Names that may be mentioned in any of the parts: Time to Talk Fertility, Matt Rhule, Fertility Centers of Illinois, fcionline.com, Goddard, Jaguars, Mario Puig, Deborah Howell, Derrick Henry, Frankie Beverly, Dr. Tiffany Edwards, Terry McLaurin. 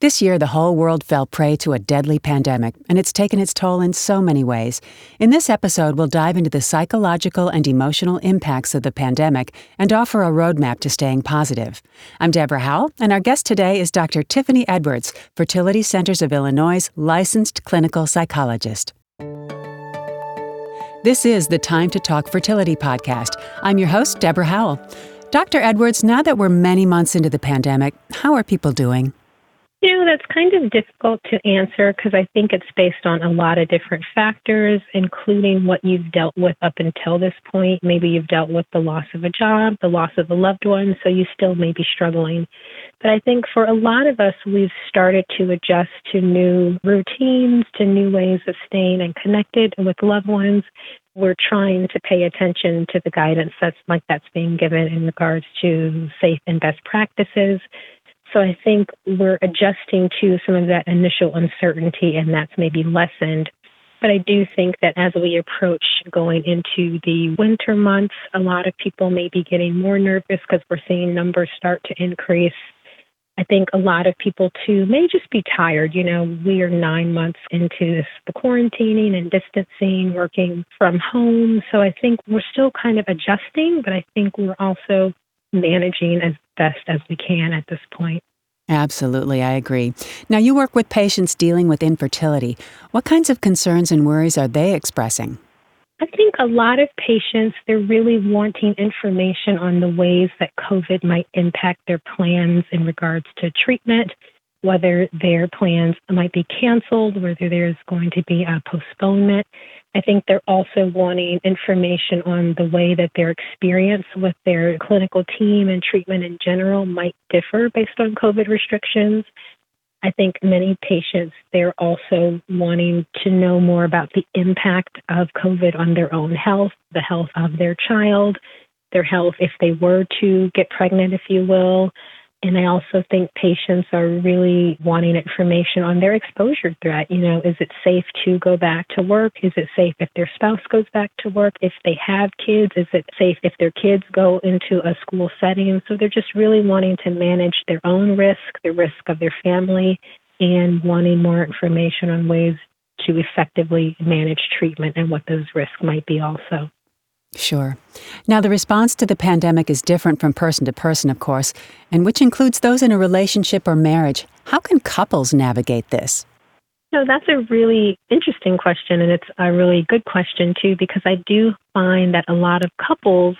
This year, the whole world fell prey to a deadly pandemic, and it's taken its toll in so many ways. In this episode, we'll dive into the psychological and emotional impacts of the pandemic and offer a roadmap to staying positive. I'm Deborah Howell, and our guest today is Dr. Tiffany Edwards, Fertility Centers of Illinois' licensed clinical psychologist. This is the Time to Talk Fertility podcast. I'm your host, Deborah Howell. Dr. Edwards, now that we're many months into the pandemic, how are people doing? You know, that's kind of difficult to answer because I think it's based on a lot of different factors, including what you've dealt with up until this point. Maybe you've dealt with the loss of a job, the loss of a loved one, so you still may be struggling. But I think for a lot of us, we've started to adjust to new routines, to new ways of staying and connected with loved ones. We're trying to pay attention to the guidance that's being given in regards to safe and best practices. So I think we're adjusting to some of that initial uncertainty, and that's maybe lessened. But I do think that as we approach going into the winter months, a lot of people may be getting more nervous because we're seeing numbers start to increase. I think a lot of people, too, may just be tired. You know, we are 9 months into the quarantining and distancing, working from home. So I think we're still kind of adjusting, but I think we're also managing as best as we can at this point. Absolutely, I agree. Now, you work with patients dealing with infertility. What kinds of concerns and worries are they expressing? I think a lot of patients, they're really wanting information on the ways that COVID might impact their plans in regards to treatment, whether their plans might be canceled, whether there's going to be a postponement. I think they're also wanting information on the way that their experience with their clinical team and treatment in general might differ based on COVID restrictions. I think many patients, they're also wanting to know more about the impact of COVID on their own health, the health of their child, their health if they were to get pregnant, if you will. And I also think patients are really wanting information on their exposure threat. You know, is it safe to go back to work? Is it safe if their spouse goes back to work? If they have kids, is it safe if their kids go into a school setting? So they're just really wanting to manage their own risk, the risk of their family, and wanting more information on ways to effectively manage treatment and what those risks might be also. Sure. Now, the response to the pandemic is different from person to person, of course, and which includes those in a relationship or marriage. How can couples navigate this? No, that's a really interesting question, and it's a really good question, too, because I do find that a lot of couples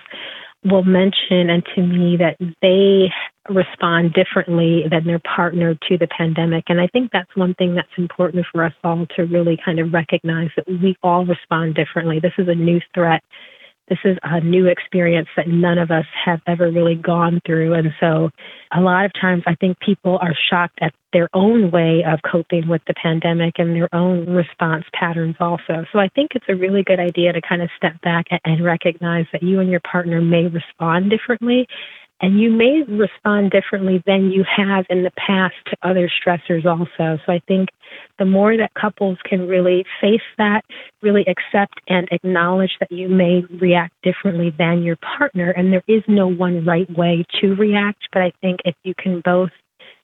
will mention and to me that they respond differently than their partner to the pandemic. And I think that's one thing that's important for us all to really kind of recognize, that we all respond differently. This is a new threat. This is a new experience that none of us have ever really gone through. And so a lot of times I think people are shocked at their own way of coping with the pandemic and their own response patterns also. So I think it's a really good idea to kind of step back and recognize that you and your partner may respond differently. And you may respond differently than you have in the past to other stressors also. So I think the more that couples can really face that, really accept and acknowledge that you may react differently than your partner, and there is no one right way to react, but I think if you can both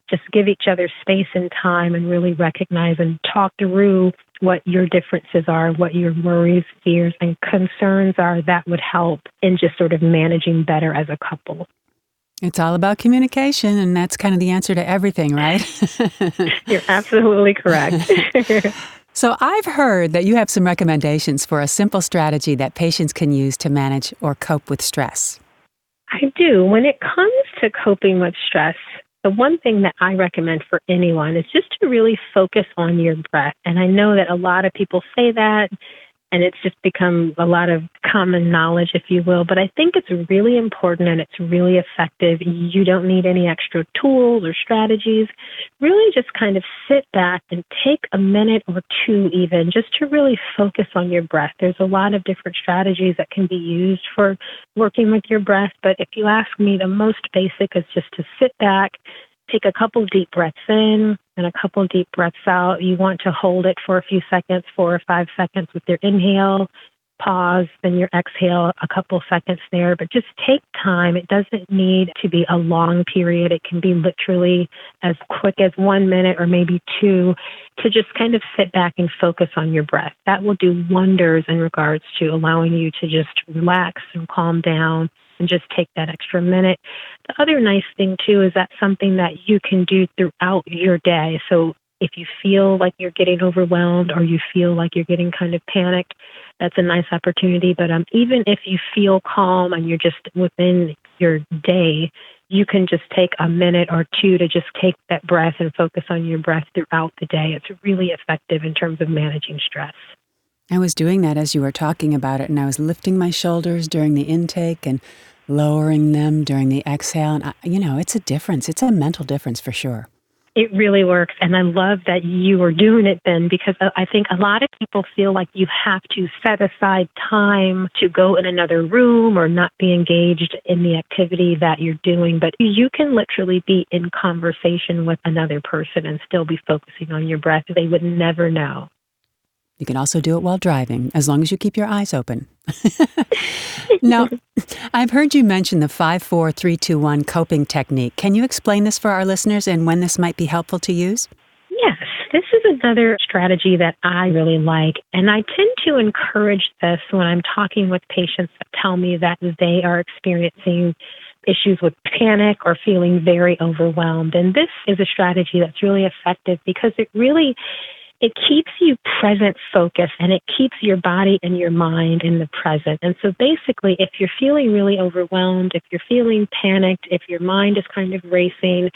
just give each other space and time and really recognize and talk through what your differences are, what your worries, fears, and concerns are, that would help in just sort of managing better as a couple. It's all about communication, and that's kind of the answer to everything, right? You're absolutely correct. So I've heard that you have some recommendations for a simple strategy that patients can use to manage or cope with stress. I do. When it comes to coping with stress, the one thing that I recommend for anyone is just to really focus on your breath. And I know that a lot of people say that, and it's just become a lot of common knowledge, if you will. But I think it's really important and it's really effective. You don't need any extra tools or strategies. Really just kind of sit back and take a minute or two even just to really focus on your breath. There's a lot of different strategies that can be used for working with your breath. But if you ask me, the most basic is just to sit back, take a couple deep breaths in and a couple deep breaths out. You want to hold it for a few seconds, 4 or 5 seconds with your inhale. pause, then your exhale a couple seconds there, but just take time. It doesn't need to be a long period. It can be literally as quick as 1 minute or maybe two to just kind of sit back and focus on your breath. That will do wonders in regards to allowing you to just relax and calm down and just take that extra minute. The other nice thing too is that's something that you can do throughout your day. So if you feel like you're getting overwhelmed or you feel like you're getting kind of panicked, that's a nice opportunity. But even if you feel calm and you're just within your day, you can just take a minute or two to just take that breath and focus on your breath throughout the day. It's really effective in terms of managing stress. I was doing that as you were talking about it, and I was lifting my shoulders during the intake and lowering them during the exhale. And, it's a difference. It's a mental difference for sure. It really works, and I love that you were doing it then, because I think a lot of people feel like you have to set aside time to go in another room or not be engaged in the activity that you're doing, but you can literally be in conversation with another person and still be focusing on your breath. They would never know. You can also do it while driving, as long as you keep your eyes open. Now, I've heard you mention the 5-4-3-2-1 coping technique. Can you explain this for our listeners and when this might be helpful to use? Yes, this is another strategy that I really like, and I tend to encourage this when I'm talking with patients that tell me that they are experiencing issues with panic or feeling very overwhelmed. And this is a strategy that's really effective because it keeps you present focused, and it keeps your body and your mind in the present. And so basically, if you're feeling really overwhelmed, if you're feeling panicked, if your mind is kind of racing,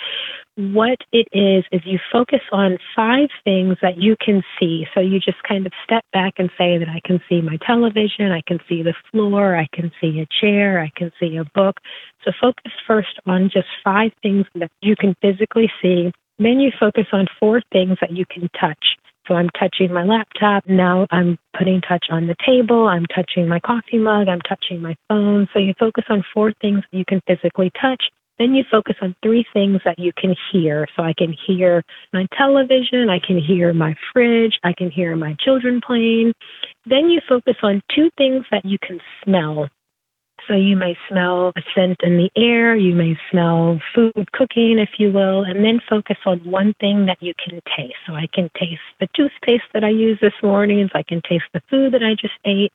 what it is you focus on 5 things that you can see. So you just kind of step back and say that I can see my television, I can see the floor, I can see a chair, I can see a book. So focus first on just 5 things that you can physically see. Then you focus on 4 things that you can touch. So I'm touching my laptop. Now I'm putting touch on the table. I'm touching my coffee mug. I'm touching my phone. So you focus on 4 things that you can physically touch. Then you focus on 3 things that you can hear. So I can hear my television. I can hear my fridge. I can hear my children playing. Then you focus on 2 things that you can smell. So you may smell a scent in the air, you may smell food cooking, if you will, and then focus on 1 thing that you can taste. So I can taste the toothpaste that I used this morning, so I can taste the food that I just ate.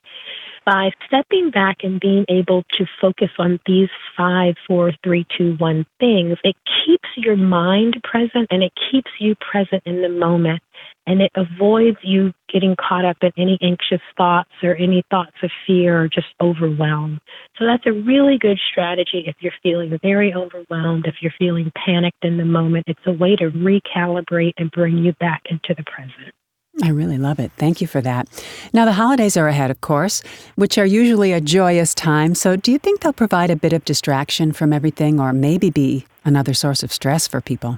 By stepping back and being able to focus on these 5, 4, 3, 2, 1 things, it keeps your mind present and it keeps you present in the moment. And it avoids you getting caught up in any anxious thoughts or any thoughts of fear or just overwhelm. So that's a really good strategy if you're feeling very overwhelmed, if you're feeling panicked in the moment. It's a way to recalibrate and bring you back into the present. I really love it. Thank you for that. Now, the holidays are ahead, of course, which are usually a joyous time. So do you think they'll provide a bit of distraction from everything or maybe be another source of stress for people?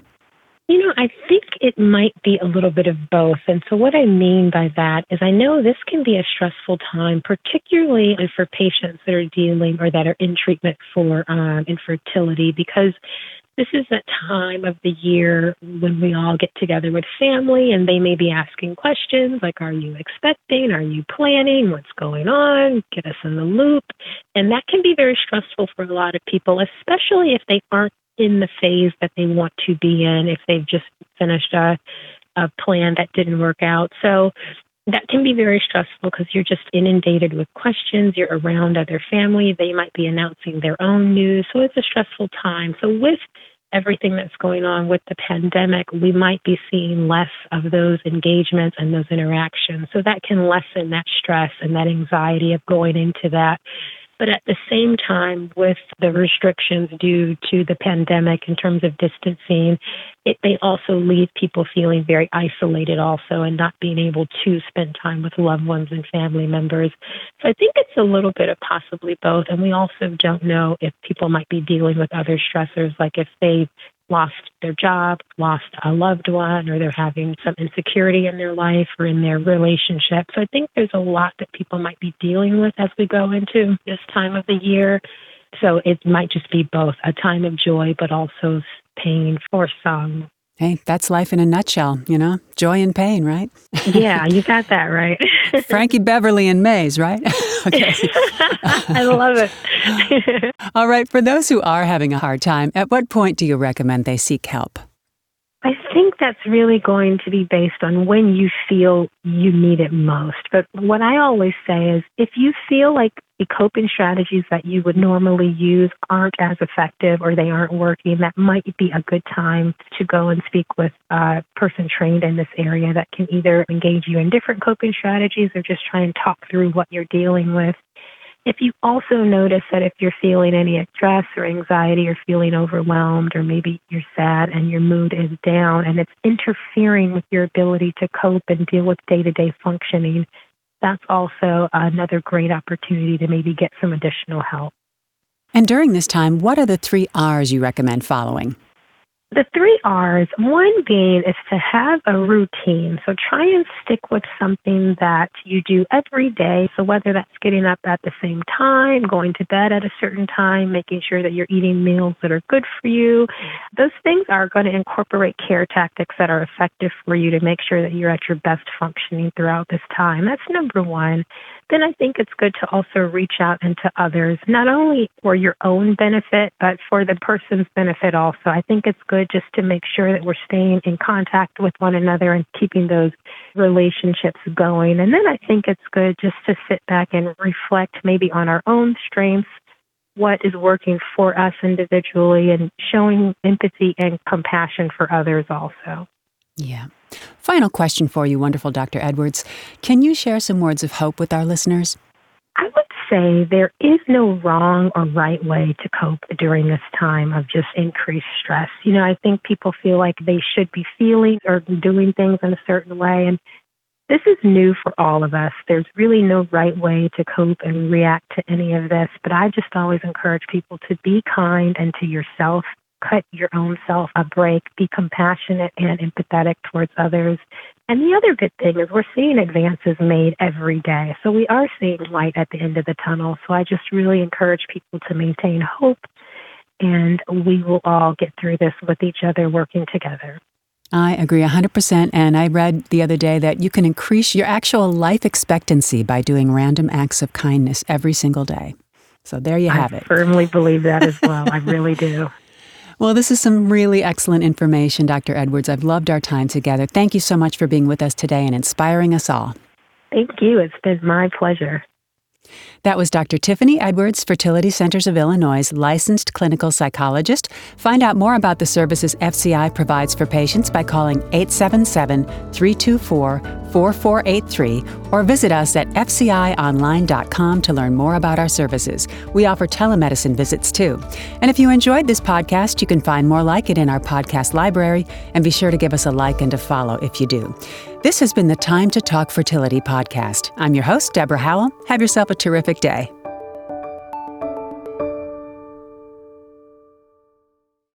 I think it might be a little bit of both. And so what I mean by that is I know this can be a stressful time, particularly for patients that are dealing or that are in treatment for infertility, because this is that time of the year when we all get together with family and they may be asking questions like, are you expecting? Are you planning? What's going on? Get us in the loop. And that can be very stressful for a lot of people, especially if they aren't in the phase that they want to be in, if they've just finished a plan that didn't work out. So that can be very stressful because you're just inundated with questions. You're around other family. They might be announcing their own news. So it's a stressful time. So with everything that's going on with the pandemic, we might be seeing less of those engagements and those interactions. So that can lessen that stress and that anxiety of going into that. But at the same time, with the restrictions due to the pandemic in terms of distancing, they also leave people feeling very isolated also and not being able to spend time with loved ones and family members. So I think it's a little bit of possibly both. And we also don't know if people might be dealing with other stressors, like if they've lost their job, lost a loved one, or they're having some insecurity in their life or in their relationship. So I think there's a lot that people might be dealing with as we go into this time of the year. So it might just be both a time of joy, but also pain for some Hey, that's life in a nutshell, you know? Joy and pain, right? Yeah, you got that right. Frankie Beverly and Maze, right? Okay. I love it. All right, for those who are having a hard time, at what point do you recommend they seek help? I think that's really going to be based on when you feel you need it most. But what I always say is, if you feel like the coping strategies that you would normally use aren't as effective or they aren't working, that might be a good time to go and speak with a person trained in this area that can either engage you in different coping strategies or just try and talk through what you're dealing with. If you also notice that if you're feeling any stress or anxiety or feeling overwhelmed, or maybe you're sad and your mood is down and it's interfering with your ability to cope and deal with day-to-day functioning, that's also another great opportunity to maybe get some additional help. And during this time, what are the 3 R's you recommend following? The 3 R's, one being is to have a routine. So try and stick with something that you do every day. So whether that's getting up at the same time, going to bed at a certain time, making sure that you're eating meals that are good for you, those things are going to incorporate care tactics that are effective for you to make sure that you're at your best functioning throughout this time. That's number one. Then I think it's good to also reach out into others, not only for your own benefit, but for the person's benefit also. I think it's good just to make sure that we're staying in contact with one another and keeping those relationships going. And then I think it's good just to sit back and reflect maybe on our own strengths, what is working for us individually, and showing empathy and compassion for others also. Yeah. Final question for you, wonderful Dr. Edwards. Can you share some words of hope with our listeners? I would say there is no wrong or right way to cope during this time of just increased stress. You know, I think people feel like they should be feeling or doing things in a certain way. And this is new for all of us. There's really no right way to cope and react to any of this. But I just always encourage people to be kind and to yourself. Cut your own self a break, be compassionate and empathetic towards others. And the other good thing is we're seeing advances made every day. So we are seeing light at the end of the tunnel. So I just really encourage people to maintain hope, and we will all get through this with each other working together. I agree 100%. And I read the other day that you can increase your actual life expectancy by doing random acts of kindness every single day. So there you have it. I firmly believe that as well. I really do. Well, this is some really excellent information, Dr. Edwards. I've loved our time together. Thank you so much for being with us today and inspiring us all. Thank you. It's been my pleasure. That was Dr. Tiffany Edwards, Fertility Centers of Illinois, licensed clinical psychologist. Find out more about the services FCI provides for patients by calling 877-324-4483 or visit us at fcionline.com to learn more about our services. We offer telemedicine visits too. And if you enjoyed this podcast, you can find more like it in our podcast library, and be sure to give us a like and a follow if you do. This has been the Time to Talk Fertility podcast. I'm your host, Deborah Howell. Have yourself a terrific day.